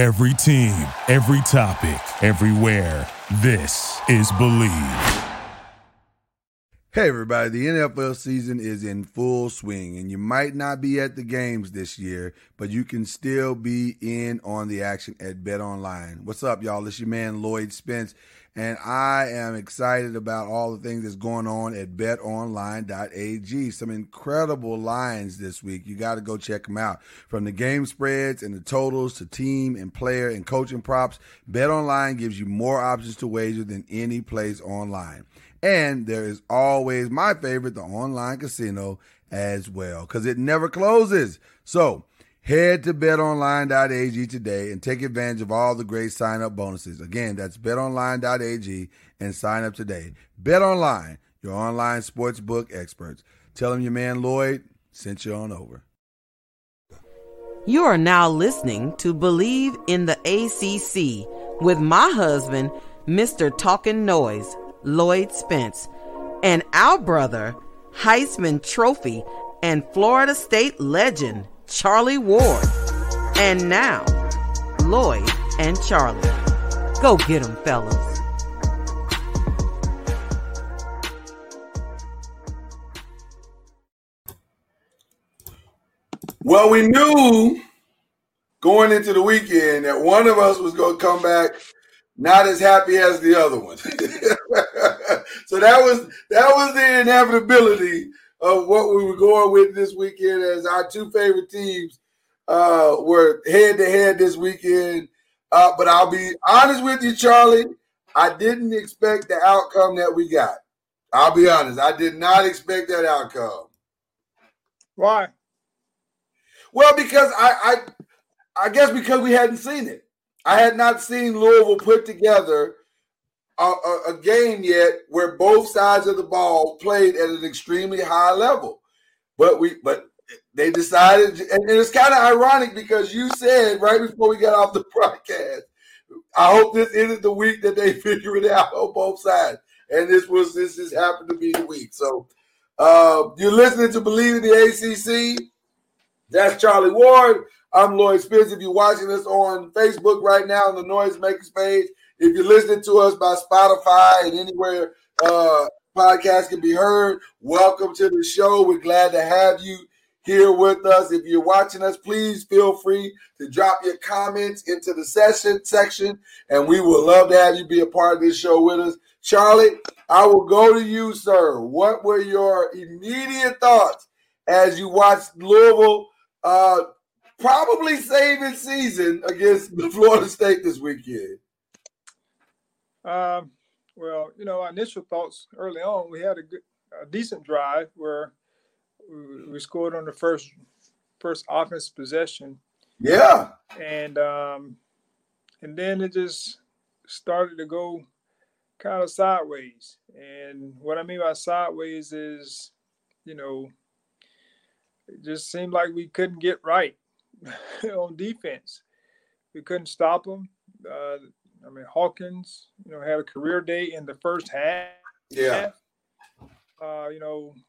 Every team, every topic, everywhere. This is Believe. Hey everybody, the NFL season is in full swing, and you might not be at the games this year, but you can still be in on the action at BetOnline. What's up, y'all? It's your man Lloyd Spence, and I am excited about all the things that's going on at betonline.ag. Some incredible lines this week. You got to go check them out. From the game spreads and the totals to team and player and coaching props, BetOnline gives you more options to wager than any place online. And there is always my favorite, the online casino as well, because it never closes. So head to betonline.ag today and take advantage of all the great sign-up bonuses. Again, that's betonline.ag and sign up today. BetOnline, your online sportsbook experts. Tell them your man Lloyd sent you on over. You are now listening to Believe in the ACC with my husband, Mr. Talkin' Noise, Lloyd Spence, and our brother, Heisman Trophy and Florida State legend, Charlie Ward. And now, Lloyd and Charlie. Go get 'em, fellas. Well, we knew going into the weekend that one of us was going to come back not as happy as the other one. So that was the inevitability of what we were going with this weekend, as our two favorite teams were head-to-head this weekend. But I'll be honest with you, Charlie, I didn't expect the outcome that we got. I'll be honest. I did not expect that outcome. Why? Well, because I guess because we hadn't seen it. I had not seen Louisville put together a game yet where both sides of the ball played at an extremely high level. But they decided, and it's kind of ironic because you said right before we got off the broadcast, I hope this isn't the week that they figure it out on both sides. And this just happened to be the week. So you're listening to Believe in the ACC. That's Charlie Ward. I'm Lloyd Spence. If you're watching us on Facebook right now on the Noisemakers page, if you're listening to us by Spotify and anywhere podcasts can be heard, welcome to the show. We're glad to have you here with us. If you're watching us, please feel free to drop your comments into the section, and we would love to have you be a part of this show with us. Charlie, I will go to you, sir. What were your immediate thoughts as you watched Louisville probably saving season against the Florida State this weekend? Well, you know, our initial thoughts early on, we had a decent drive where we scored on the first offense possession. Yeah. And then it just started to go kind of sideways. And what I mean by sideways is, you know, it just seemed like we couldn't get right. On defense, we couldn't stop them. Hawkins, you know, had a career day in the first half. Yeah. And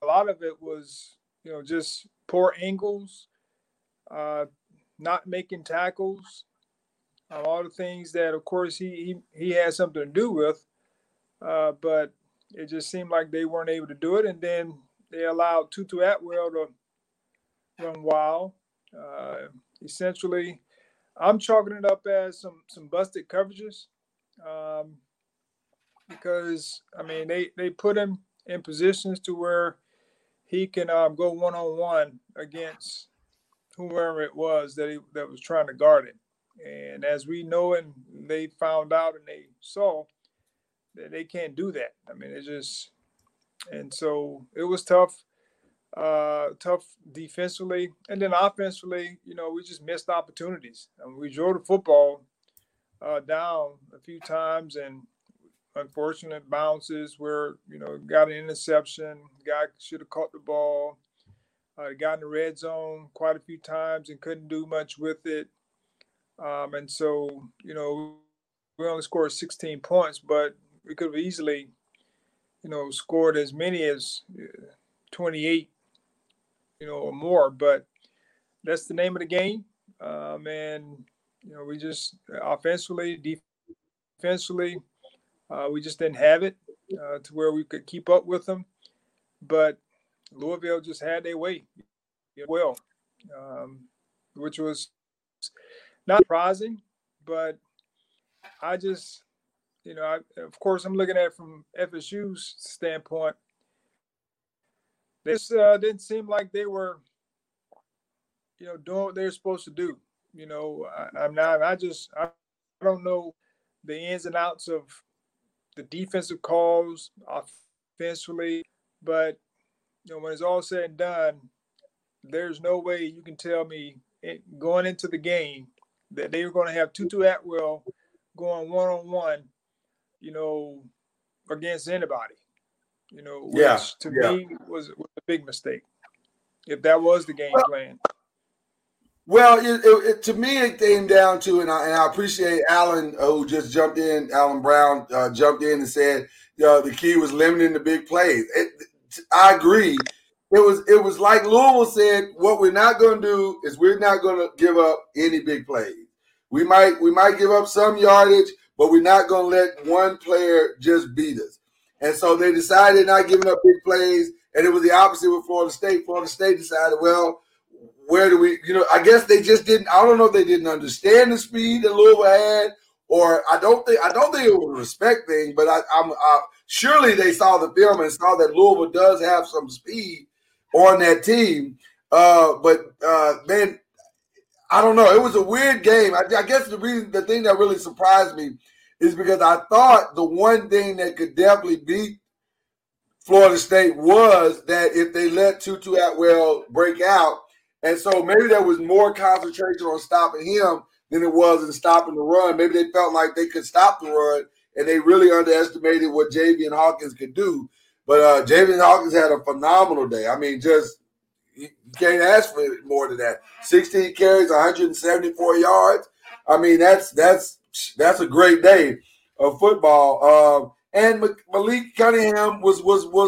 a lot of it was, you know, just poor angles, not making tackles, all the things that, of course, he had something to do with. But it just seemed like they weren't able to do it, and then they allowed Tutu Atwell to run wild. Essentially, I'm chalking it up as some busted coverages because, I mean, they put him in positions to where he can go one-on-one against whoever it was that was trying to guard him. And as we know, and they found out and they saw that they can't do that. I mean, it's just – and so it was tough. Tough defensively, and then offensively, you know, we just missed opportunities. I mean, we drove the football down a few times, and unfortunate bounces where, you know, got an interception. Guy should have caught the ball. Got in the red zone quite a few times and couldn't do much with it. And so, you know, we only scored 16 points, but we could have easily, you know, scored as many as 28. You know, or more, but that's the name of the game. And, you know, we just offensively, defensively, we just didn't have it to where we could keep up with them. But Louisville just had their way well, which was not surprising. But I just, you know, of course, I'm looking at it from FSU's standpoint. They just didn't seem like they were, you know, doing what they're supposed to do. You know, I don't know the ins and outs of the defensive calls offensively, but, you know, when it's all said and done, there's no way you can tell me going into the game that they were going to have Tutu Atwell going one-on-one, you know, against anybody, you know, which to me was a big mistake if that was the game plan. Well, it to me, it came down to, and I appreciate Alan, who just jumped in, Alan Brown jumped in and said, you know, the key was limiting the big plays. I agree. It was like Louisville said, what we're not going to do is we're not going to give up any big plays. We might give up some yardage, but we're not going to let one player just beat us. And so they decided not giving up big plays, and it was the opposite with Florida State. Florida State decided, well, where do we – you know, I guess they just didn't – I don't know if they didn't understand the speed that Louisville had, or I don't think it was a respect thing, but surely they saw the film and saw that Louisville does have some speed on that team. But I don't know. It was a weird game. I guess the thing that really surprised me is because I thought the one thing that could definitely beat Florida State was that if they let Tutu Atwell break out. And so maybe there was more concentration on stopping him than it was in stopping the run. Maybe they felt like they could stop the run, and they really underestimated what Javian Hawkins could do. But Javian Hawkins had a phenomenal day. I mean, just you can't ask for more than that. 16 carries, 174 yards. I mean, that's a great day of football. And Malik Cunningham was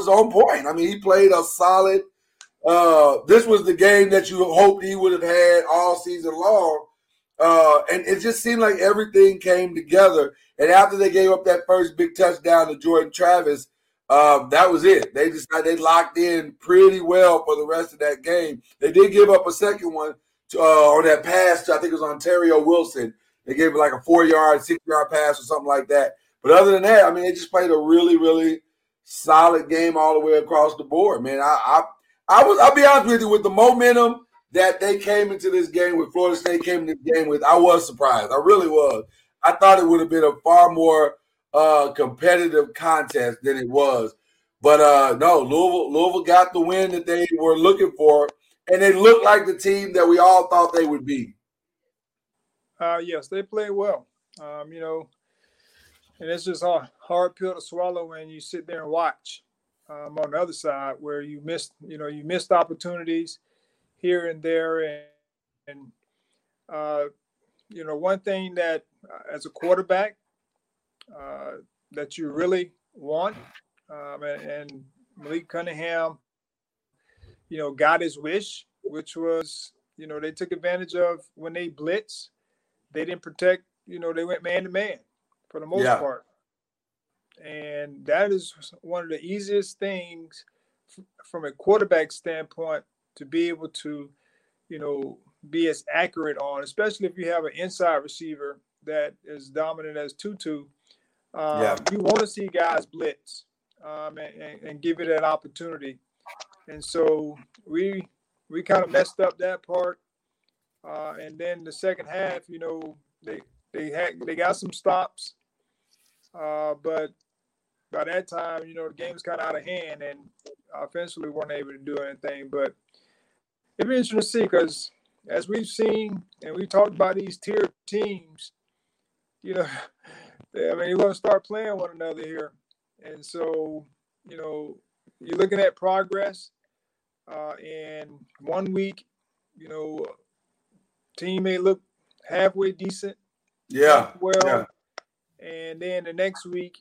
on point. I mean, he played a solid. This was the game that you hoped he would have had all season long. And it just seemed like everything came together. And after they gave up that first big touchdown to Jordan Travis, that was it. They locked in pretty well for the rest of that game. They did give up a second one on that pass to, I think it was Ontario Wilson. They gave it like a 4-yard, 6-yard pass or something like that. But other than that, I mean, they just played a really, really solid game all the way across the board. Man, I'll be honest with you, with the momentum that they came into this game with, Florida State came into the game with, I was surprised. I really was. I thought it would have been a far more competitive contest than it was. But no, Louisville got the win that they were looking for, and they looked like the team that we all thought they would be. Yes, they played well. You know, and it's just a hard pill to swallow when you sit there and watch on the other side where you missed opportunities here and there. And you know, one thing that as a quarterback that you really want, and Malik Cunningham, you know, got his wish, which was, you know, they took advantage of when they blitz. They didn't protect, you know, they went man-to-man for the most part. And that is one of the easiest things from a quarterback standpoint to be able to, you know, be as accurate on, especially if you have an inside receiver that is dominant as Tutu. You want to see guys blitz and give it an opportunity. And so we kind of messed up that part. And then the second half, you know, they got some stops. But by that time, you know, the game's kind of out of hand and offensively weren't able to do anything. But it'd be interesting to see because as we've seen and we talked about these tiered teams, you know, I mean, you want to start playing one another here. And so, you know, you're looking at progress. And one week, you know, team may look halfway decent. And then the next week,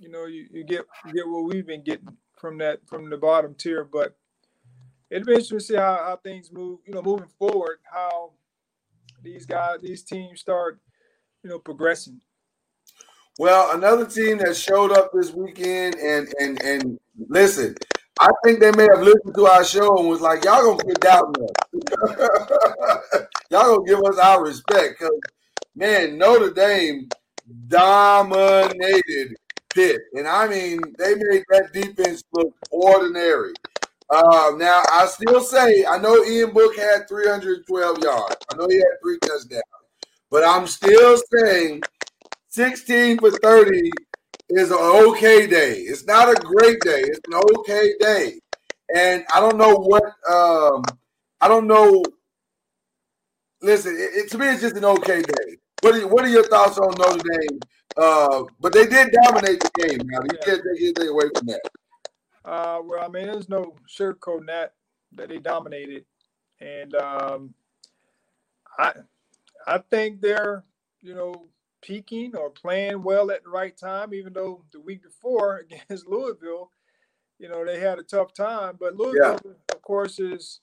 you know, you get what we've been getting from the bottom tier. But it'd be interesting to see how things move, you know, moving forward, how these teams start, progressing. Well, another team that showed up this weekend and listen, I think they may have listened to our show and was like, y'all gonna quit doubting us. Y'all gonna give us our respect, because man, Notre Dame dominated Pitt, and I mean they made that defense look ordinary. Now I still say I know Ian Book had 312 yards. I know he had 3 touchdowns, but I'm still saying 16 for 30 is an okay day. It's not a great day. It's an okay day, and I don't know what I don't know. Listen, to me, it's just an okay day. What are your thoughts on Notre Dame? But they did dominate the game. Now you can't take anything away from that. Well, I mean, there's no sugarcoating that they dominated, and I think they're peaking or playing well at the right time. Even though the week before against Louisville, they had a tough time. But Louisville, of course, is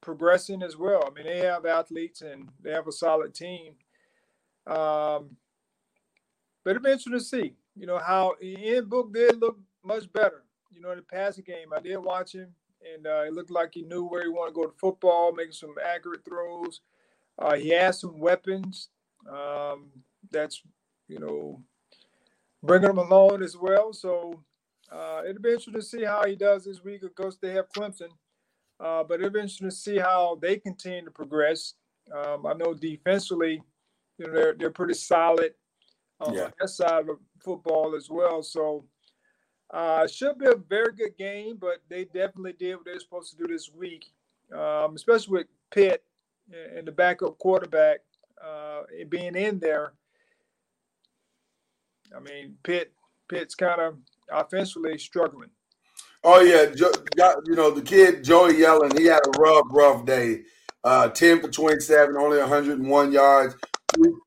progressing as well. I mean, they have athletes and they have a solid team. But it'll be interesting to see, how Ian Book did look much better, in the passing game. I did watch him, and it looked like he knew where he wanted to go to football, making some accurate throws. He has some weapons that's, bringing him along as well. So it'll be interesting to see how he does this week. Of course, they have Clemson, but it'll be interesting to see how they continue to progress. I know defensively, they're pretty solid on that side of football as well. So it should be a very good game, but they definitely did what they were supposed to do this week, especially with Pitt and the backup quarterback being in there. I mean, Pitt's kind of offensively struggling. Oh, yeah. The kid, Joey Yellen, he had a rough day. 10 for 27, only 101 yards.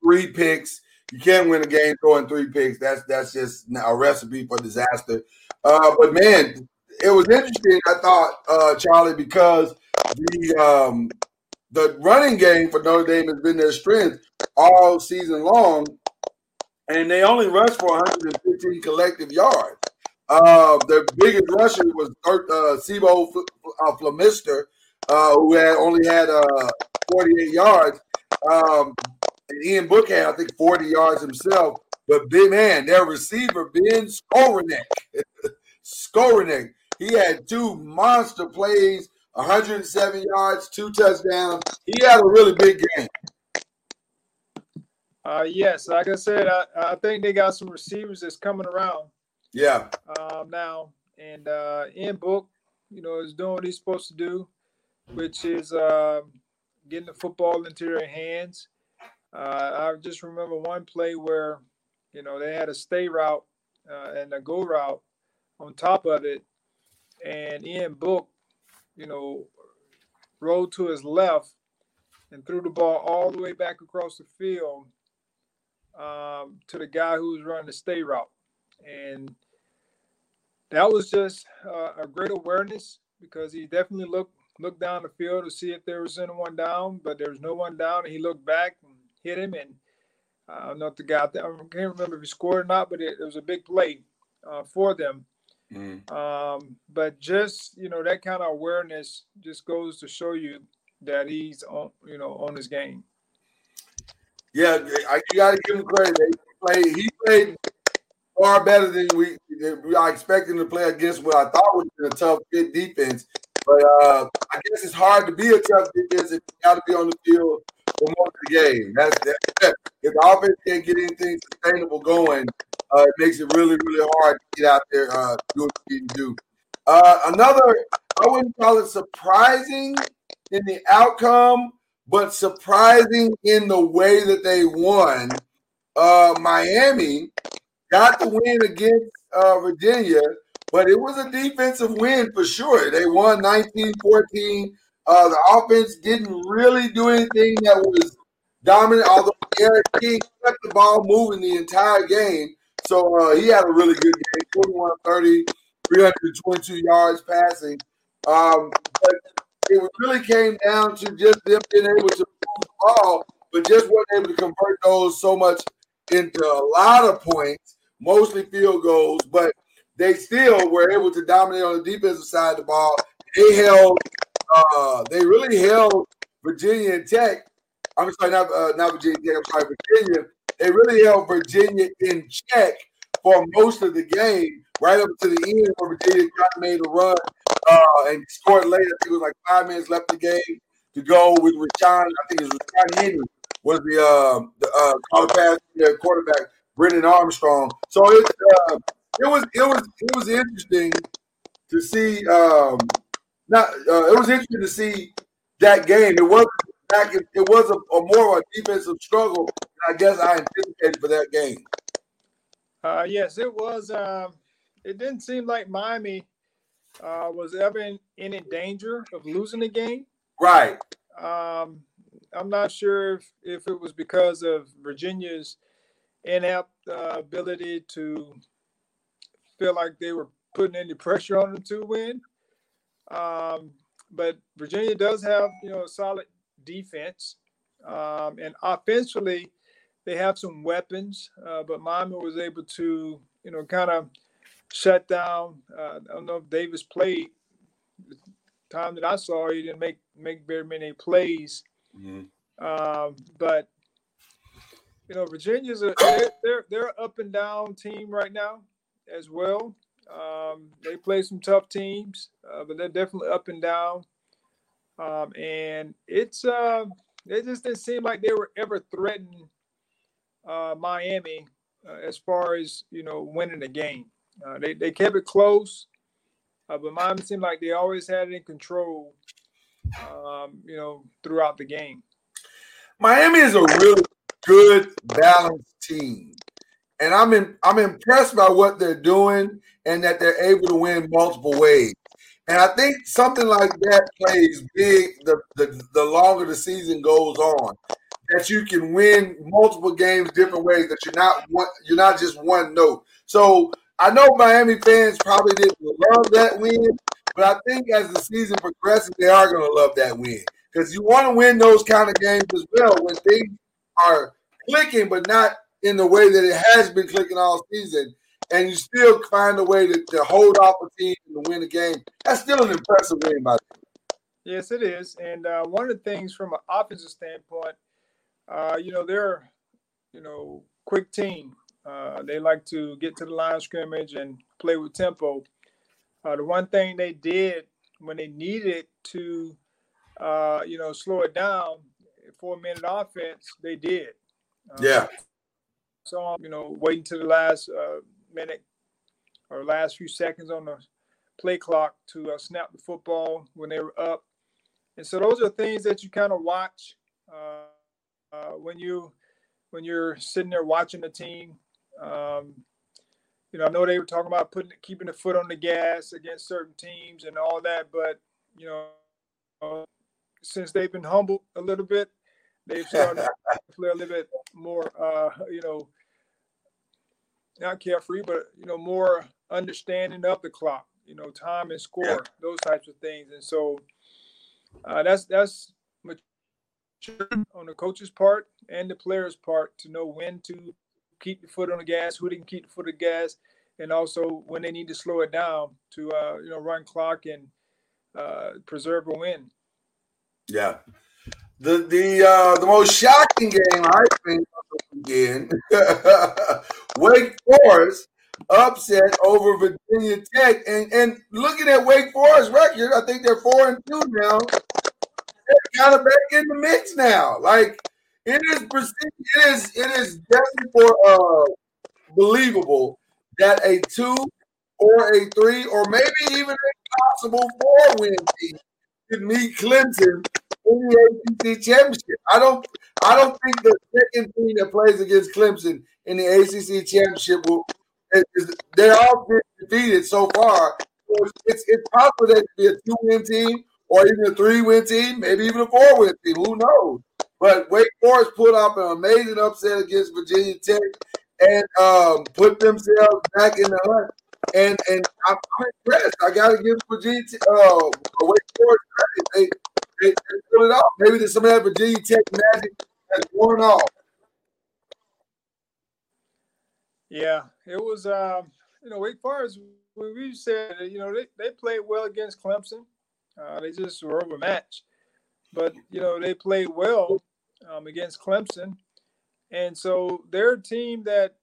3 picks. You can't win a game throwing 3 picks. That's just a recipe for disaster. But man, it was interesting. I thought Charlie, because the running game for Notre Dame has been their strength all season long, and they only rushed for 115 collective yards. Their biggest rusher was Sebo Flamister, who had only had 48 yards. And Ian Book had, I think, 40 yards himself. But, big man, their receiver, Ben Skoronek, he had 2 monster plays, 107 yards, 2 touchdowns. He had a really big game. Yes, like I said, I think they got some receivers that's coming around. Yeah. Now, and Ian Book, is doing what he's supposed to do, which is getting the football into their hands. I just remember one play where, they had a stay route and a go route on top of it. And Ian Book, rolled to his left and threw the ball all the way back across the field to the guy who was running the stay route. And that was just a great awareness, because he definitely looked down the field to see if there was anyone down, but there was no one down. And he looked back and hit him, and I don't know if the guy, I can't remember if he scored or not, but it was a big play for them. Mm. But just, that kind of awareness just goes to show you that he's on, on his game. Yeah, you got to give him credit. He played far better than I expected him to play against what I thought was a tough, good defense. But I guess it's hard to be a tough defense if you got to be on the field for most of the game. If the offense can't get anything sustainable going, it makes it really, really hard to get out there and do what you need to do. Another, I wouldn't call it surprising in the outcome, but surprising in the way that they won. Miami got the win against Virginia. But it was a defensive win for sure. They won 19-14. The offense didn't really do anything that was dominant, although Eric King kept the ball moving the entire game. So he had a really good game, 21-30, 322 yards passing. But it really came down to just them being able to move the ball but just wasn't able to convert those so much into a lot of points, mostly field goals, but they still were able to dominate on the defensive side of the ball. They held, they really held Virginia Tech. I'm sorry, not Virginia Tech. I'm sorry, Virginia. They really held Virginia in check for most of the game, right up to the end where Virginia kind of made a run and scored late. I think it was like 5 minutes left in the game to go with Rashan. I think it was Rashan Henry was the quarterback, Brendan Armstrong. So it was interesting to see. It was interesting to see that game. It wasn't back. It was a more defensive struggle. I guess I anticipated for that game. Yes, it was. It didn't seem like Miami was ever in danger of losing the game. Right. I'm not sure if it was because of Virginia's inept ability to feel like they were putting any pressure on them to win. But Virginia does have, a solid defense. And offensively, they have some weapons, but Miami was able to, kind of shut down. I don't know if Davis played. The time that I saw, he didn't make very many plays. Mm-hmm. But, Virginia's they're an up and down team right now as well. They play some tough teams, but they're definitely up and down. And it's it just didn't seem like they were ever threatened. Miami, as far as winning the game, they kept it close, but Miami seemed like they always had it in control, throughout the game. Miami is a really good, balanced team, and I'm impressed by what they're doing and that they're able to win multiple ways. And I think something like that plays big the longer the season goes on. That you can win multiple games different ways. That you're not just one note. So I know Miami fans probably didn't love that win, but I think as the season progresses, they are going to love that win because you want to win those kind of games as well when things are clicking, but not in the way that it has been clicking all season. And you still find a way to hold off a team and to win a game. That's still an impressive win, by the way. Yes, it is. And one of the things from an offensive standpoint. They're, quick team. They like to get to the line of scrimmage and play with tempo. The one thing they did when they needed to, slow it down for a minute offense, they did. Yeah. So, waiting to the last minute or last few seconds on the play clock to snap the football when they were up. And so those are things that you kind of watch. When you're sitting there watching the team, I know they were talking about keeping the foot on the gas against certain teams and all that, but since they've been humbled a little bit, they've started to play a little bit more, not carefree, but more understanding of the clock, time and score, yeah. Those types of things, and so that's. On the coach's part and the players' part to know when to keep the foot on the gas, who they can keep the foot on the gas, and also when they need to slow it down to run clock and preserve a win. Yeah, the most shocking game I think again, Wake Forest upset over Virginia Tech, and looking at Wake Forest record, I think they're 4-2 now. They're kind of back in the mix now. Like it is definitely for believable that a 2 or a 3 or maybe even a possible 4-win team could meet Clemson in the ACC championship. I don't think the second team that plays against Clemson in the ACC championship they're all been defeated so far. So it's possible that it could be a 2-win team. Or even a 3-win team, maybe even a 4-win team. Who knows? But Wake Forest put up an amazing upset against Virginia Tech and put themselves back in the hunt. And I'm impressed. I got to give Virginia Wake Forest credit. They pulled it off. Maybe there's some of that Virginia Tech magic That's 1-0. Yeah, it was, you know, Wake Forest, we said, you know, they played well against Clemson. They just were overmatched. But, you know, they played well against Clemson. And so they're a team that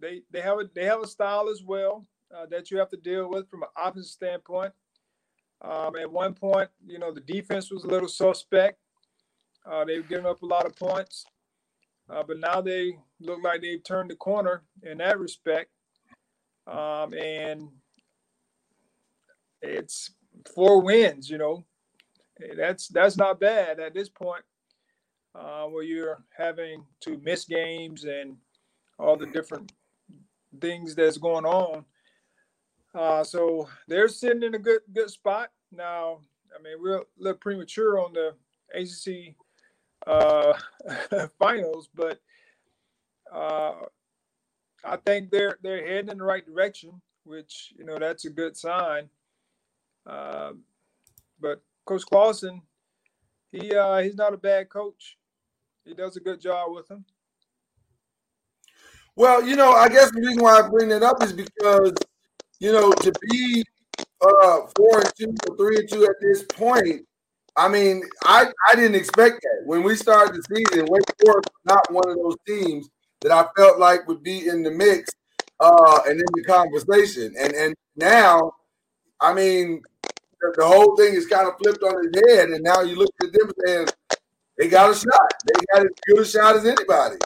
they have a style as well that you have to deal with from an offensive standpoint. At one point, you know, the defense was a little suspect. They were giving up a lot of points. But now they look like they've turned the corner in that respect. And it's 4 wins, you know. That's not bad at this point where you're having to miss games and all the different things that's going on. So they're sitting in a good spot. Now, I mean, we're a little premature on the ACC finals, but I think they're heading in the right direction, which, you know, that's a good sign. But Coach Clawson, he's not a bad coach. He does a good job with him. Well, you know, I guess the reason why I bring that up is because, you know, to be 4-2 or 3-2 at this point, I mean, I didn't expect that. When we started the season, Wake Forest was not one of those teams that I felt like would be in the mix and in the conversation. And now, I mean, the whole thing is kind of flipped on its head, and now you look at them and they got a shot. They got as good a shot as anybody.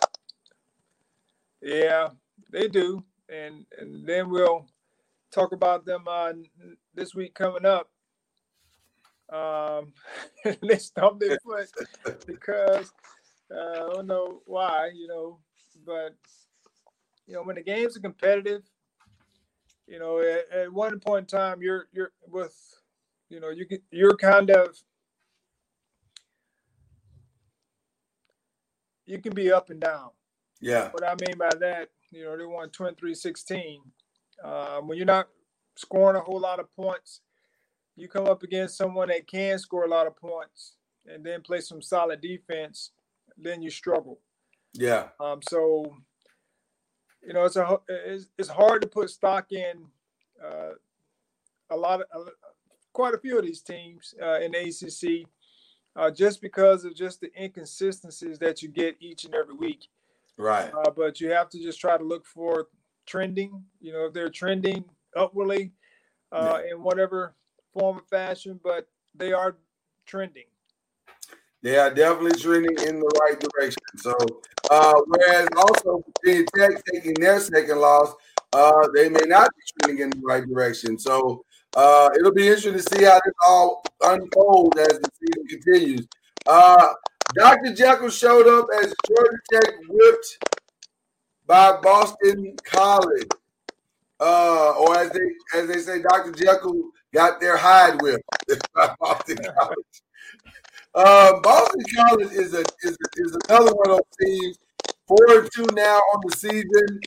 Yeah, they do. And then we'll talk about them this week coming up. They stomped their foot because I don't know why, you know, but, you know, when the games are competitive, you know, at one point in time, you're with, you know, you're kind of, you can be up and down. Yeah. What I mean by that, you know, they won 23-16. When you're not scoring a whole lot of points, you come up against someone that can score a lot of points and then play some solid defense, then you struggle. Yeah. So, you know, it's hard to put stock in quite a few of these teams in the ACC just because of just the inconsistencies that you get each and every week. Right. But you have to just try to look for trending, you know, if they're trending upwardly in whatever form or fashion, but they are trending. They are definitely trending in the right direction. So, whereas also Virginia Tech taking their second loss, they may not be trending in the right direction. So, it'll be interesting to see how this all unfolds as the season continues. Dr. Jekyll showed up as Georgia Tech whipped by Boston College, or as they say, Dr. Jekyll got their hide whipped by Boston College. Boston College is another one of those teams, 4-2 now on the season.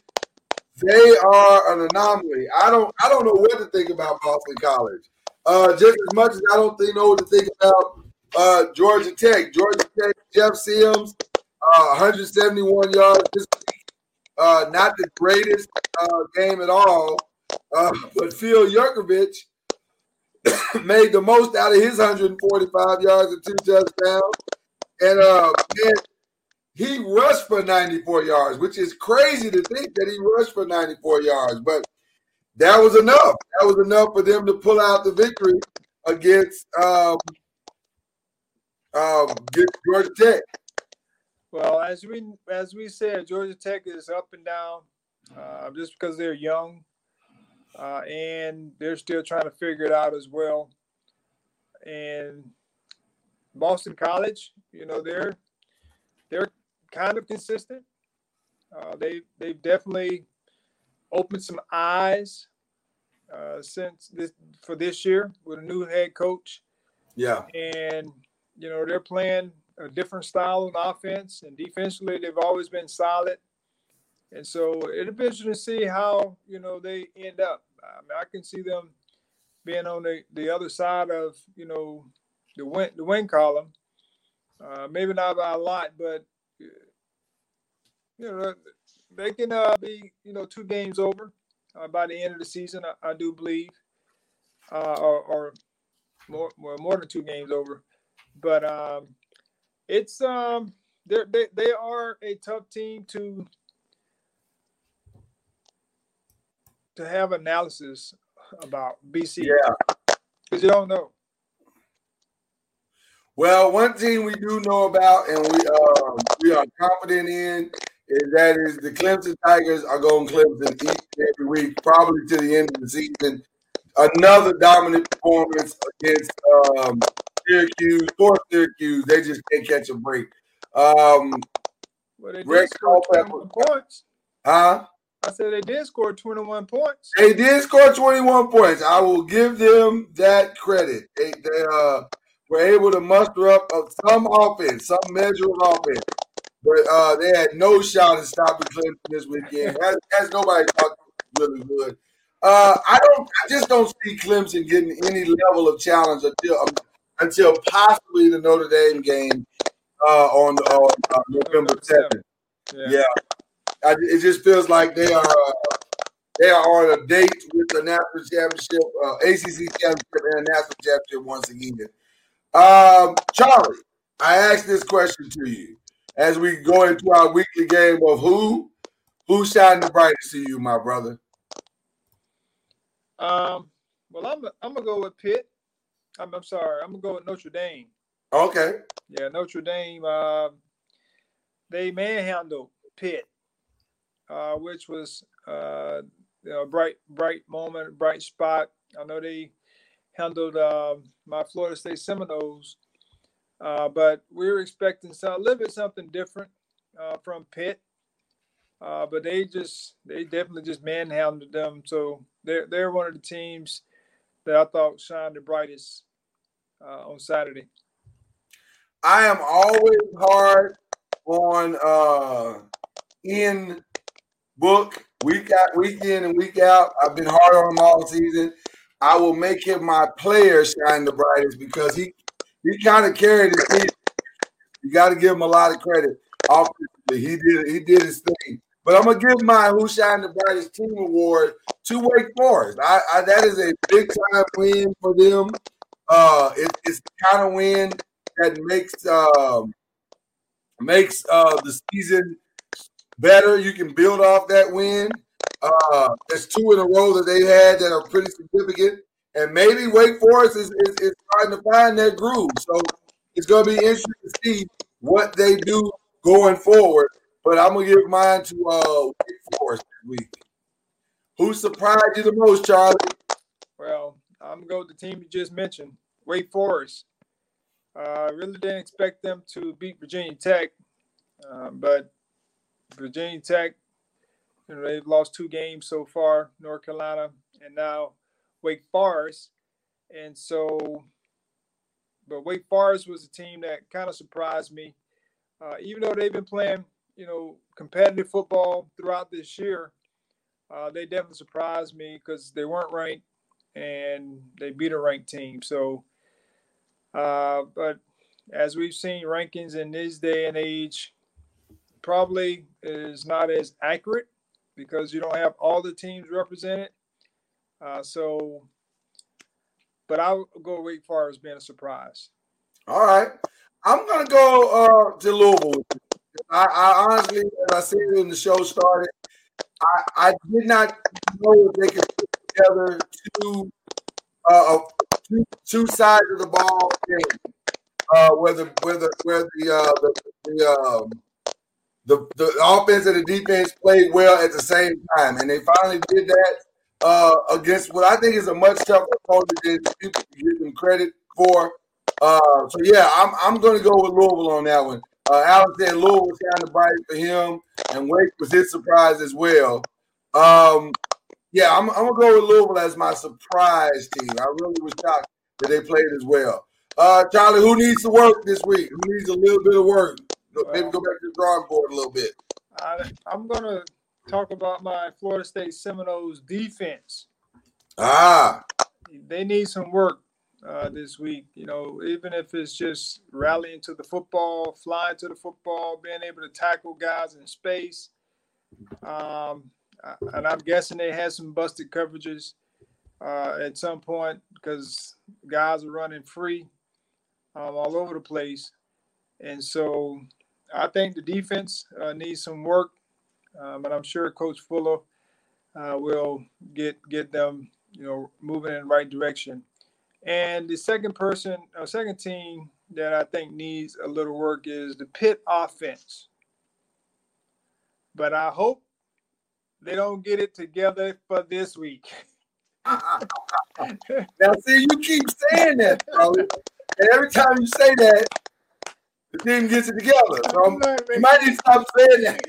They are an anomaly. I don't know what to think about Boston College. Just as much as I don't know what to think about Georgia Tech. Georgia Tech, Jeff Sims, 171 yards this week. Not the greatest game at all. But Phil Yurkovich made the most out of his 145 yards and 2 touchdowns. And he rushed for 94 yards, which is crazy to think that he rushed for 94 yards. But that was enough. That was enough for them to pull out the victory against Georgia Tech. Well, as we said, Georgia Tech is up and down just because they're young and they're still trying to figure it out as well. And Boston College, you know, they're kind of consistent. They've definitely opened some eyes for this year with a new head coach. Yeah, and you know, they're playing a different style on offense, and defensively they've always been solid. And so it'll be interesting to see how, you know, they end up. I mean, I can see them being on the other side of, you know, the win column. Maybe not by a lot, but you know, they can be, you know, 2 games over by the end of the season. I do believe, or more than 2 games over. But it's they are a tough team to have analysis about BC. Yeah, because you don't know. Well, one thing we do know about, and we are confident in, is that is the Clemson Tigers are going Clemson each and every week, probably to the end of the season. Another dominant performance against Syracuse. For Syracuse, they just can't catch a break. Well, they did score 21 points. Huh? I said they did score 21 points. They did score 21 points. I will give them that credit. They were able to muster up some offense, some measure of offense. But they had no shot at stopping Clemson this weekend. As nobody thought really good. I just don't see Clemson getting any level of challenge until possibly the Notre Dame game on November 7th. Yeah. It just feels like they are on a date with the national championship, ACC championship, and national championship once again. Charlie, I asked this question to you as we go into our weekly game of who shined the brightest to you, my brother. Well, I'm gonna go with Pitt. I'm sorry, I'm gonna go with Notre Dame. Okay. Yeah, Notre Dame. They manhandled Pitt, which was a bright moment, bright spot. I know they handled my Florida State Seminoles. But we were expecting a little bit something different from Pitt. But they definitely just manhandled them. So they're one of the teams that I thought shined the brightest on Saturday. I am always hard on Ian Book week in and week out. I've been hard on him all season. I will make him my player shine the brightest because he kind of carried his team. You got to give him a lot of credit. Offensively, he did his thing. But I'm gonna give my Who Shined the Brightest Team Award to Wake Forest. That is a big time win for them. It's the kind of win that makes the season better. You can build off that win. There's 2 in a row that they had that are pretty significant, and maybe Wake Forest is trying to find their groove. So it's going to be interesting to see what they do going forward. But I'm going to give mine to Wake Forest this week. Who surprised you the most, Charlie? Well, I'm going to go with the team you just mentioned, Wake Forest. I really didn't expect them to beat Virginia Tech, but Virginia Tech, you know, they've lost 2 games so far, North Carolina and now Wake Forest. And so, but Wake Forest was a team that kind of surprised me. Even though they've been playing, you know, competitive football throughout this year, they definitely surprised me because they weren't ranked and they beat a ranked team. So, but as we've seen, rankings in this day and age probably is not as accurate, because you don't have all the teams represented. But I'll go Wake Forest as being a surprise. All right. I'm going to go to Louisville. I honestly, as I said when the show started, I did not know if they could put together two sides of the ball game, where the offense and the defense played well at the same time, and they finally did that against what I think is a much tougher opponent than people give them credit for. So yeah, I'm going to go with Louisville on that one. Alex said Louisville kind of bright for him, and Wake was his surprise as well. I'm going to go with Louisville as my surprise team. I really was shocked that they played as well. Charlie, who needs to work this week? Who needs a little bit of work? Maybe go back to the drawing board a little bit. I'm going to talk about my Florida State Seminoles defense. They need some work. this week. You know, even if it's just rallying to the football, flying to the football, being able to tackle guys in space. And I'm guessing they had some busted coverages at some point because guys are running free all over the place. And so I think the defense needs some work. And I'm sure Coach Fuller will get them, you know, moving in the right direction. And the second team that I think needs a little work is the Pitt offense. But I hope they don't get it together for this week. Now, see, you keep saying that, bro. And every time you say that, the team gets it together. So you might need to stop saying that.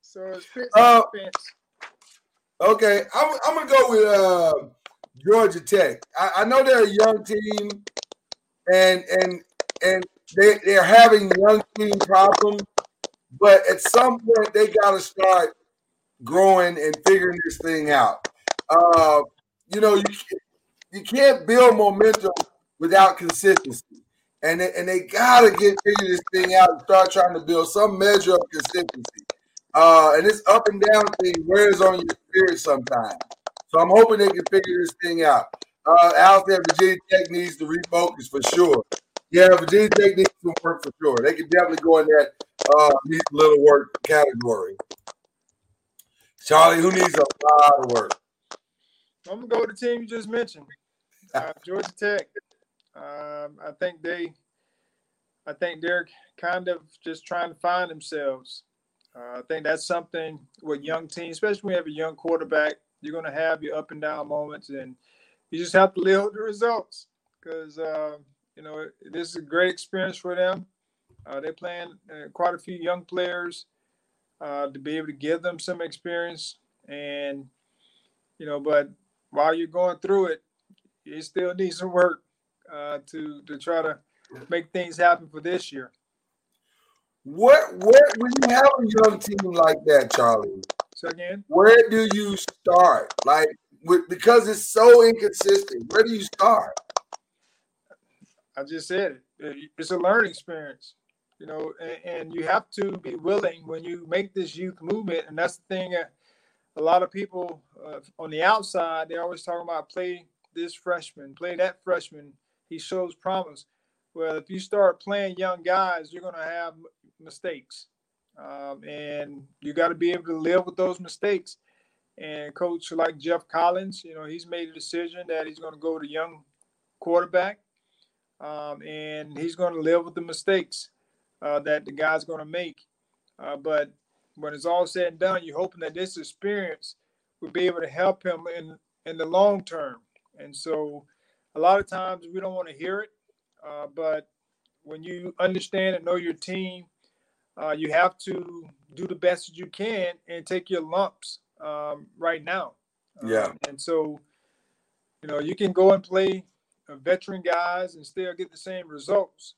So it's Pitt's offense. Okay, I'm going to go with Georgia Tech. I know they're a young team, and they're having young team problems, but at some point they got to start growing and figuring this thing out. You know, you can't build momentum without consistency, and they got to figure this thing out and start trying to build some measure of consistency. And this up and down thing wears on your spirit sometimes. So I'm hoping they can figure this thing out. Out there, Virginia Tech needs to refocus for sure. Yeah, Virginia Tech needs some work for sure. They can definitely go in that needs a little work category. Charlie, who needs a lot of work? I'm going to go with the team you just mentioned, Georgia Tech. I think they're kind of just trying to find themselves. I think that's something with young teams, especially when you have a young quarterback, you're going to have your up and down moments, and you just have to live with the results because, you know, this is a great experience for them. They're playing quite a few young players to be able to give them some experience. And, you know, but while you're going through it, you still need some work to try to make things happen for this year. What when you have a young team like that, Charlie? So again, where do you start? Like, because it's so inconsistent, where do you start? I just said it. It's a learning experience, you know, and you have to be willing when you make this youth movement. And that's the thing. A lot of people on the outside, they're always talking about play this freshman, play that freshman. He shows promise. Well, if you start playing young guys, you're going to have mistakes. And you got to be able to live with those mistakes. And coach like Jeff Collins, you know, he's made a decision that he's going to go to young quarterback. And he's going to live with the mistakes that the guy's going to make. But when it's all said and done, you're hoping that this experience will be able to help him in the long term. And so a lot of times we don't want to hear it. But when you understand and know your team, you have to do the best that you can and take your lumps right now. And so, you know, you can go and play veteran guys and still get the same results.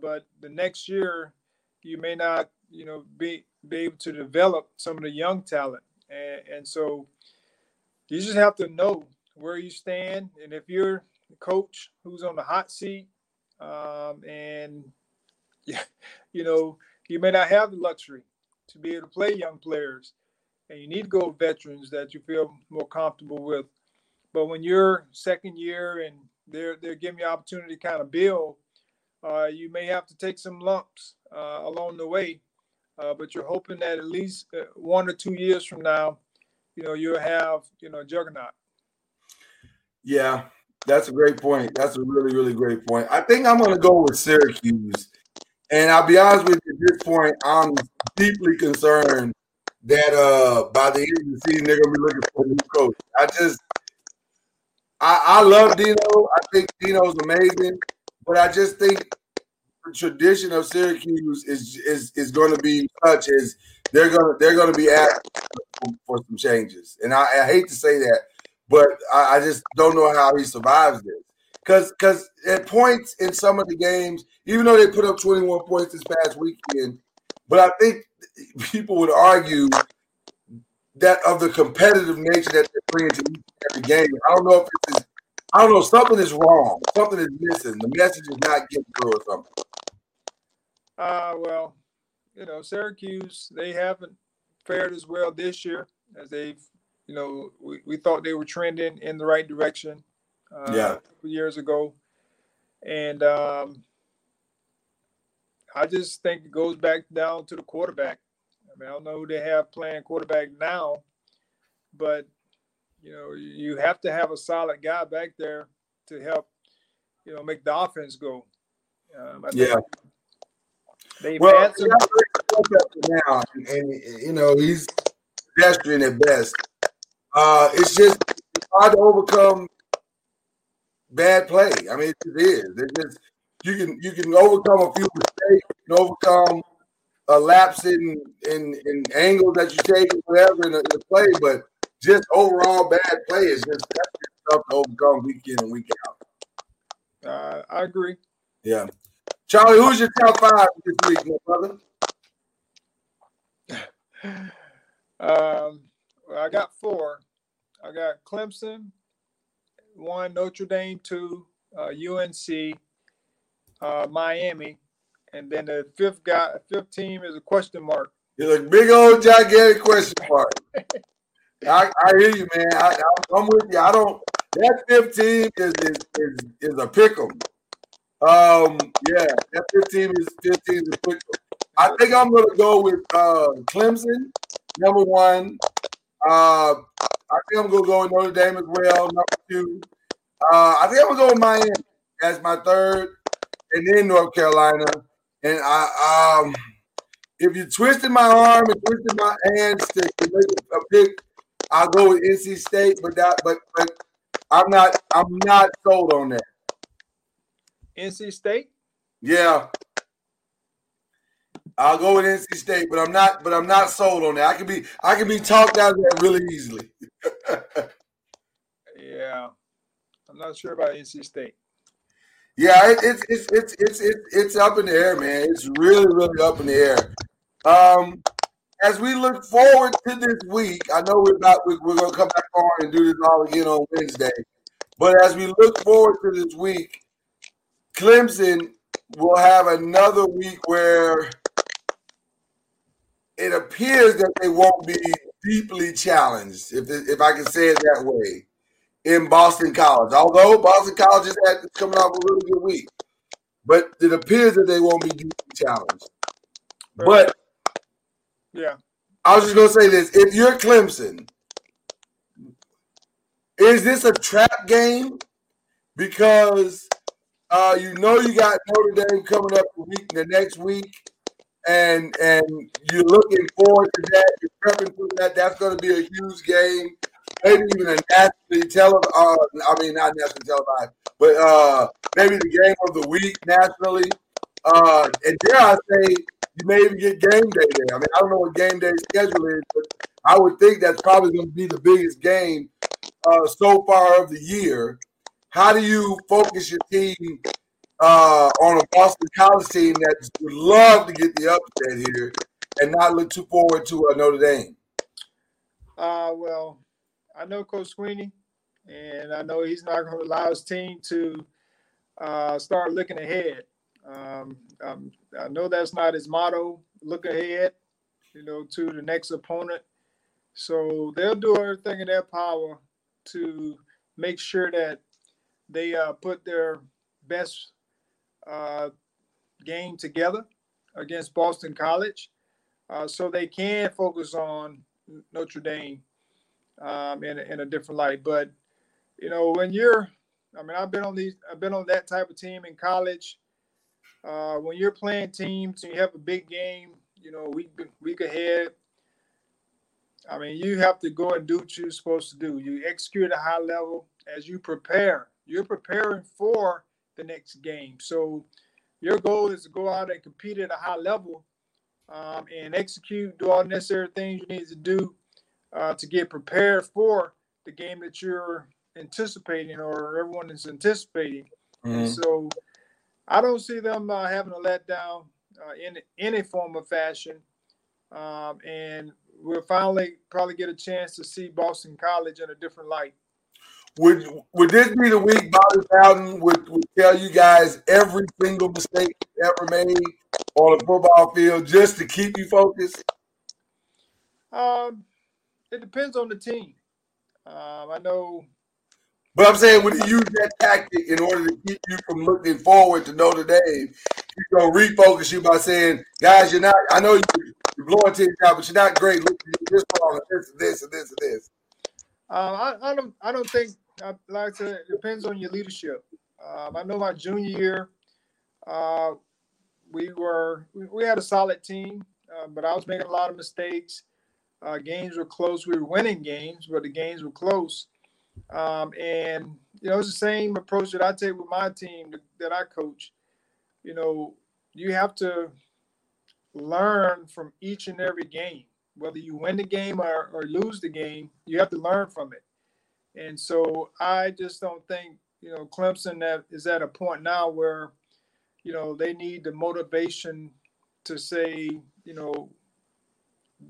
But the next year, you may not, you know, be able to develop some of the young talent. And so you just have to know where you stand. And if you're the coach who's on the hot seat, and, you know, you may not have the luxury to be able to play young players, and you need to go with veterans that you feel more comfortable with. But when you're second year and they're giving you opportunity to kind of build, you may have to take some lumps along the way, but you're hoping that at least 1 or 2 years from now, you know, you'll have, you know, juggernaut. Yeah. That's a great point. That's a really, really great point. I think I'm going to go with Syracuse. And I'll be honest with you, at this point, I'm deeply concerned that by the end of the season, they're going to be looking for a new coach. I love Dino. I think Dino's amazing. But I just think the tradition of Syracuse is going to be such as they're going to be asking for some changes. And I hate to say that. But I just don't know how he survives this. Because at points in some of the games, even though they put up 21 points this past weekend, but I think people would argue that of the competitive nature that they're bringing to every game. I don't know if it's as I don't know. Something is wrong. Something is missing. The message is not getting through or something. Well, you know, Syracuse, they haven't fared as well this year as they've, you know, we thought they were trending in the right direction a couple years ago. And I just think it goes back down to the quarterback. I mean, I don't know who they have playing quarterback now, but, you know, you have to have a solid guy back there to help, you know, make the offense go. Now, and you know, he's pedestrian at best. It's just hard to overcome bad play. I mean, it is. It's just you can overcome a few mistakes, you can overcome a lapse in angles that you take, whatever in the play, but just overall bad play is just that's tough to overcome week in and week out. I agree. Yeah. Charlie, who's your top five this week, my brother? I got four. I got Clemson, 1, Notre Dame, 2, UNC, Miami, and then the fifth team is a question mark. It's a big old gigantic question mark. I hear you, man. I'm with you. I don't. That 15 is a pick'em. Yeah, that 15 is a pick'em. I think I'm going to go with Clemson, number 1. I think I'm going to go with Notre Dame as well, number 2. I think I'm going to go with Miami as my 3rd, and then North Carolina. And I, if you twisted my arm and twisted my hands to make a pick, I'll go with NC State. But I'm not sold on that. NC State? Yeah. I'll go with NC State, but I'm not sold on that. I can be talked out of that really easily. Yeah, I'm not sure about NC State. Yeah, it's up in the air, man. It's really up in the air. As we look forward to this week, I know we're gonna come back on and do this all again on Wednesday, but as we look forward to this week, Clemson will have another week where it appears that they won't be deeply challenged, if I can say it that way, in Boston College. Although Boston College is coming off a really good week. But it appears that they won't be deeply challenged. Right. But yeah, I was just going to say this. If you're Clemson, is this a trap game? Because you know you got Notre Dame coming up the next week. And you're looking forward to that. You're prepping for that. That's going to be a huge game. Maybe even a nationally televised. I mean, not nationally televised, but maybe the game of the week nationally. And dare I say, you may even get game day there. I mean, I don't know what game day schedule is, but I would think that's probably going to be the biggest game so far of the year. How do you focus your team on a Boston College team that would love to get the upset here and not look too forward to Notre Dame? Well, I know Coach Sweeney, and I know he's not going to allow his team to start looking ahead. I know that's not his motto, look ahead, you know, to the next opponent. So they'll do everything in their power to make sure that they put their best game together against Boston College, so they can focus on Notre Dame in a different light. But you know, I've been on that type of team in college. When you're playing teams and you have a big game, you know, week ahead. I mean, you have to go and do what you're supposed to do. You execute at a high level as you prepare. You're preparing for the next game. So your goal is to go out and compete at a high level and execute, do all the necessary things you need to do to get prepared for the game that you're anticipating or everyone is anticipating. Mm-hmm. And so I don't see them having a letdown in any form or fashion. And we'll finally probably get a chance to see Boston College in a different light. Would this be the week Bobby Bowden would tell you guys every single mistake he's ever made on the football field just to keep you focused? It depends on the team. I know. But I'm saying, would he use that tactic in order to keep you from looking forward to Notre Dame? He's going to refocus you by saying, guys, you're not – I know you're blowing teams out, but you're not great. Look, you're this wrong, this, this, and this, and this. I don't think – like I said, it depends on your leadership. I know my junior year, we had a solid team, but I was making a lot of mistakes. Games were close. We were winning games, but the games were close. And, you know, it's the same approach that I take with my team that I coach. You know, you have to learn from each and every game, whether you win the game or lose the game, you have to learn from it. And so I just don't think, you know, Clemson is at a point now where, you know, they need the motivation to say, you know,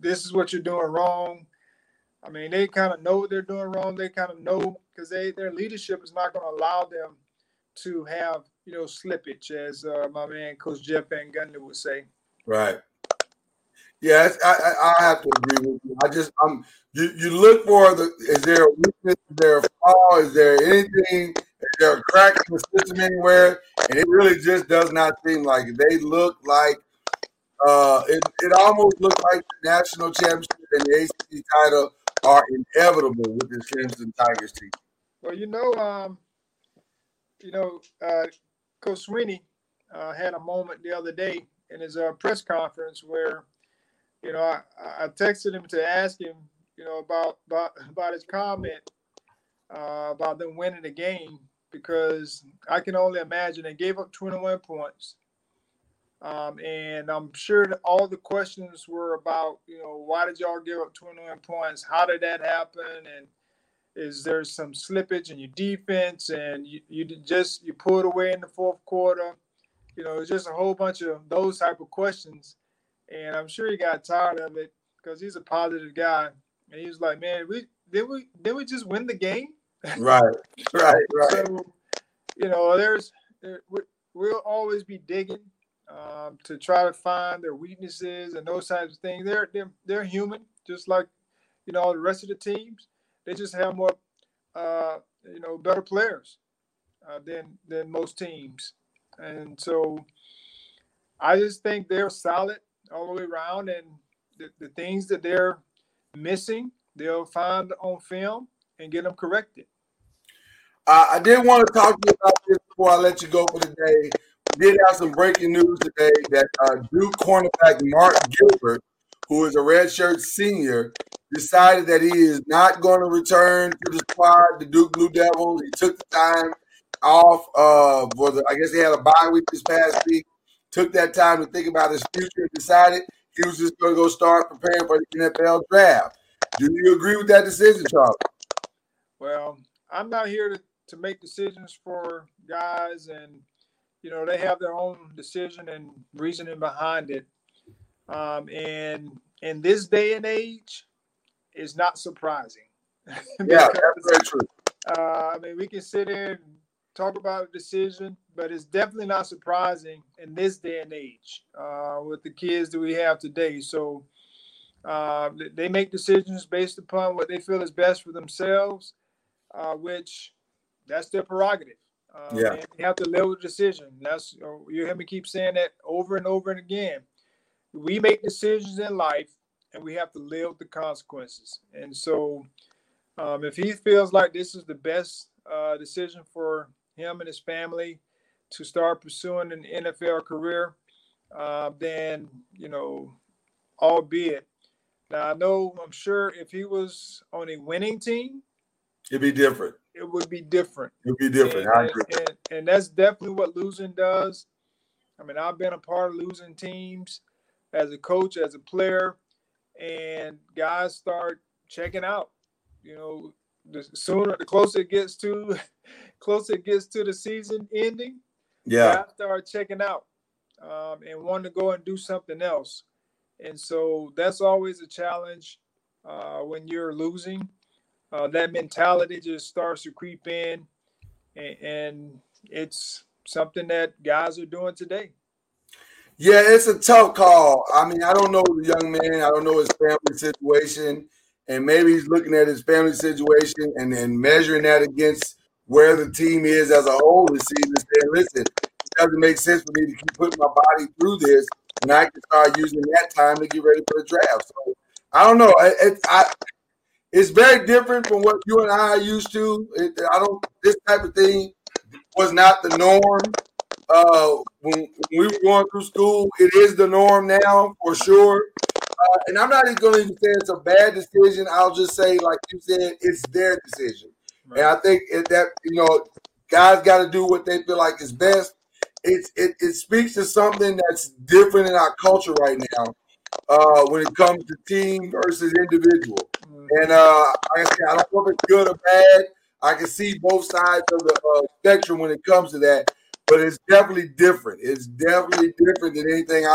this is what you're doing wrong. I mean, they kind of know what they're doing wrong. They kind of know because their leadership is not going to allow them to have, you know, slippage, as my man Coach Jeff Van Gundy would say. Right. Yeah, I have to agree with you. You look for is there a weakness? Is there a flaw? Is there anything? Is there a crack in the system anywhere? And it really just does not seem like it. They look like it almost looks like the national championship and the ACC title are inevitable with this Clemson Tigers team. Well, Coach Sweeney had a moment the other day in his press conference where, you know, I texted him to ask him, you know, about his comment about them winning the game, because I can only imagine they gave up 21 points. And I'm sure that all the questions were about, you know, why did y'all give up 21 points? How did that happen? And is there some slippage in your defense? And you pulled away in the fourth quarter. You know, it's just a whole bunch of those type of questions. And I'm sure he got tired of it because he's a positive guy. And he was like, man, did we just win the game? Right. So, you know, we'll always be digging to try to find their weaknesses and those types of things. They're human, just like, you know, the rest of the teams. They just have more, you know, better players than most teams. And so I just think they're solid all the way around. And the things that they're missing, they'll find on film and get them corrected. I did want to talk to you about this before I let you go for the day. Did have some breaking news today that Duke cornerback Mark Gilbert, who is a redshirt senior, decided that he is not going to return to the squad, the Duke Blue Devils. He took the time off. I guess they had a bye week this past week. Took that time to think about his future and decided he was just going to go start preparing for the NFL draft. Do you agree with that decision, Charlie? Well, I'm not here to make decisions for guys, and you know, they have their own decision and reasoning behind it. And in this day and age, it's not surprising. Yeah, that's very true. I mean, we can sit there and talk about a decision, but it's definitely not surprising in this day and age with the kids that we have today. So they make decisions based upon what they feel is best for themselves, which that's their prerogative. And you have to live with decision. That's, you hear me keep saying that over and over and again. We make decisions in life, and we have to live with the consequences. And so, if he feels like this is the best decision for him and his family to start pursuing an NFL career, then, you know, albeit. Now, I'm sure if he was on a winning team, it'd be different. It would be different. I agree. And that's definitely what losing does. I mean, I've been a part of losing teams as a coach, as a player, and guys start checking out. You know, the closer it gets to the season ending, guys start checking out and wanting to go and do something else. And so that's always a challenge when you're losing. that mentality just starts to creep in, and it's something that guys are doing today. Yeah, it's a tough call. I mean, I don't know the young man. I don't know his family situation. And maybe he's looking at his family situation and then measuring that against where the team is as a whole this season, saying, listen, it doesn't make sense for me to keep putting my body through this, and I can start using that time to get ready for the draft. So I don't know. It's very different from what you and I are used to. This type of thing was not the norm. When we were going through school, it is the norm now for sure. And I'm not even going to even say it's a bad decision. I'll just say, like you said, it's their decision. Right. And I think that, guys got to do what they feel like is best. It speaks to something that's different in our culture right now when it comes to team versus individual. Mm-hmm. And like I said, I don't know if it's good or bad. I can see both sides of the spectrum when it comes to that. But it's definitely different. It's definitely different than anything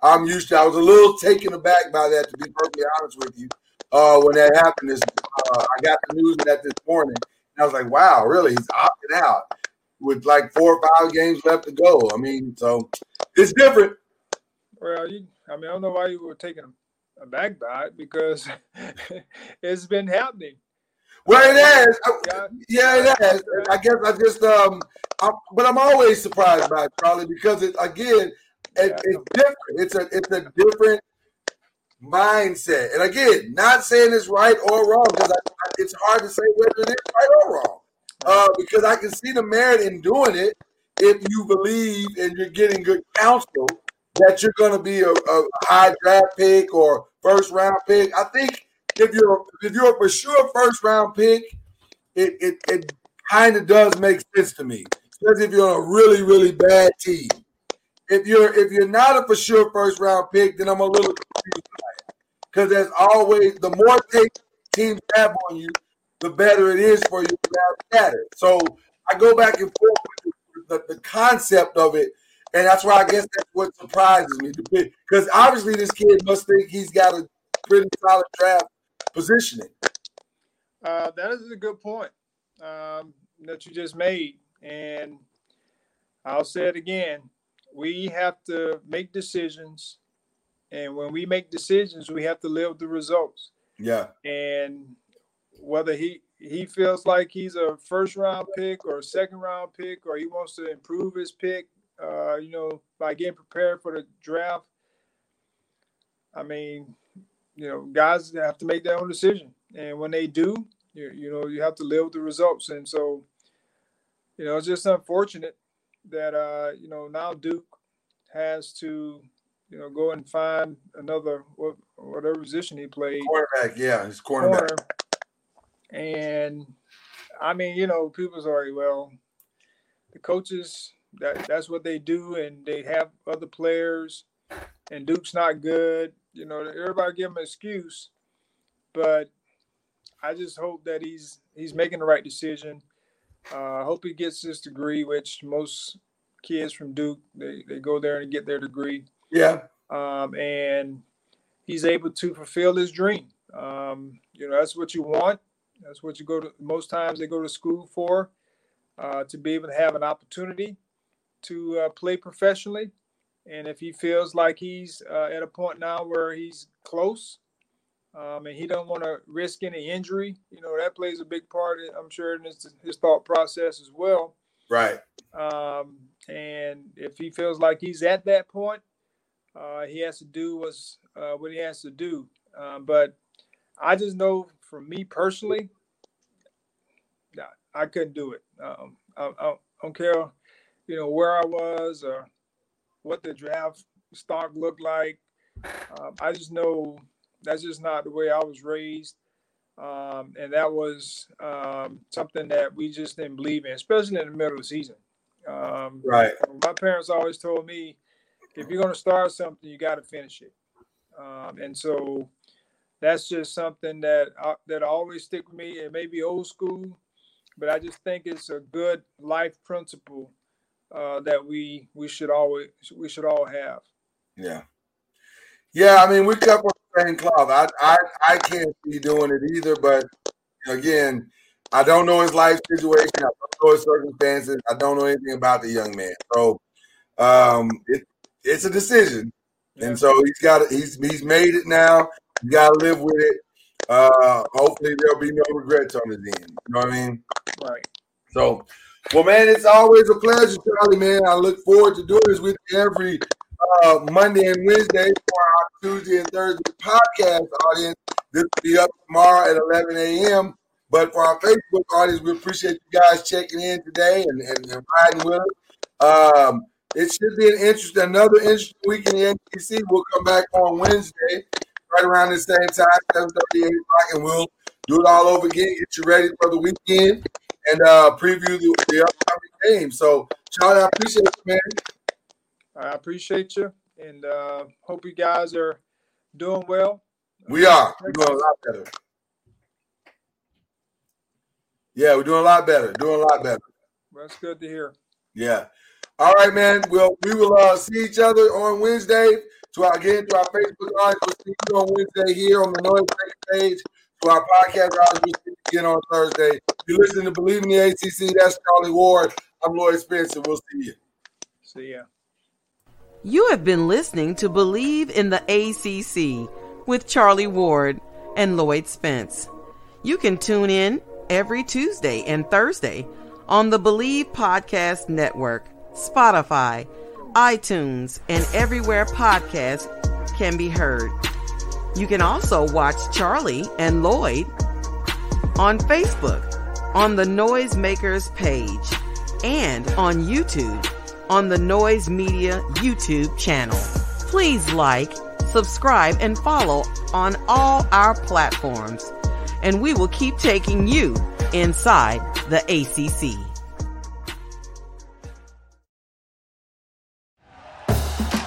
I'm used to. I was a little taken aback by that, to be perfectly honest with you, when that happened. I got the news of that this morning, and I was like, wow, really? He's opting out with like 4 or 5 games left to go. I mean, so it's different. Well, I don't know why you were taken aback by it, because it's been happening. Well, it is. Yeah, it is. I guess I just but I'm always surprised by it, Charlie, because it's different. It's a different mindset. And again, not saying it's right or wrong, because it's hard to say whether it is right or wrong. Because I can see the merit in doing it if you believe and you're getting good counsel that you're going to be a high draft pick or first round pick. I think. If you're for sure first-round pick, it kind of does make sense to me, especially if you're on a really, really bad team. If you're not a for sure first-round pick, then I'm a little confused by it, because there's always – the more teams have on you, the better it is for you to have better. So I go back and forth with the concept of it, and that's why I guess that's what surprises me, because obviously this kid must think he's got a pretty solid draft positioning. That is a good point that you just made. And I'll say it again. We have to make decisions. And when we make decisions, we have to live with the results. Yeah. And whether he feels like he's a first-round pick or a second-round pick, or he wants to improve his pick, by getting prepared for the draft, I mean – guys have to make their own decision. And when they do, you have to live with the results. And so, it's just unfortunate that, now Duke has to, go and find another, whatever position he played. Quarterback, yeah, his cornerback. And, I mean, people's already, well, the coaches, that's what they do, and they have other players, and Duke's not good. Everybody give him an excuse, but I just hope that he's making the right decision. I hope he gets his degree, which most kids from Duke, they go there and get their degree. Yeah. And he's able to fulfill his dream. That's what you want. That's what you go to. Most times they go to school for, to be able to have an opportunity to play professionally. And if he feels like he's at a point now where he's close, and he don't want to risk any injury, that plays a big part, I'm sure, in his thought process as well. Right. And if he feels like he's at that point, he has to do what he has to do. But I just know, for me personally, I couldn't do it. I don't care, where I was or what the draft stock looked like. I just know that's just not the way I was raised. And that was something that we just didn't believe in, especially in the middle of the season. Right. My parents always told me, if you're going to start something, you got to finish it. And so that's just something that always stick with me. It may be old school, but I just think it's a good life principle that we should all have. Yeah. I mean, we cut from the same cloth. I can't see doing it either, but Again, I don't know his life situation. I don't know his circumstances. I don't know anything about the young man. So it's a decision, and so he's made it now. You got to live with it. Hopefully there'll be no regrets on his end. You know what I mean? Right. So, well, man, it's always a pleasure, Charlie, man. I look forward to doing this with you every Monday and Wednesday for our Tuesday and Thursday podcast audience. This will be up tomorrow at 11 a.m. But for our Facebook audience, we appreciate you guys checking in today and riding with us. It should be another interesting week in the NBC. We'll come back on Wednesday right around the same time, 7:30, 8 o'clock, and we'll do it all over again, get you ready for the weekend, and preview the upcoming game. So, Charlie, I appreciate you, man. I appreciate you, and hope you guys are doing well. We are. We're doing a lot better. Yeah, we're doing a lot better. Well, that's good to hear. Yeah. All right, man. We will see each other on Wednesday. To our Facebook audience, we'll see you on Wednesday here on the Noisemakers page. To our podcast audience, we'll see you again on Thursday. You're listening to Believe in the ACC. That's Charlie Ward. I'm Lloyd Spence. We'll see you. See ya. You have been listening to Believe in the ACC with Charlie Ward and Lloyd Spence. You can tune in every Tuesday and Thursday on the Believe Podcast Network, Spotify, iTunes, and everywhere podcasts can be heard. You can also watch Charlie and Lloyd on Facebook on the Noisemakers page and on YouTube on the Noise Media YouTube channel. Please like, subscribe, and follow on all our platforms, and we will keep taking you inside the ACC.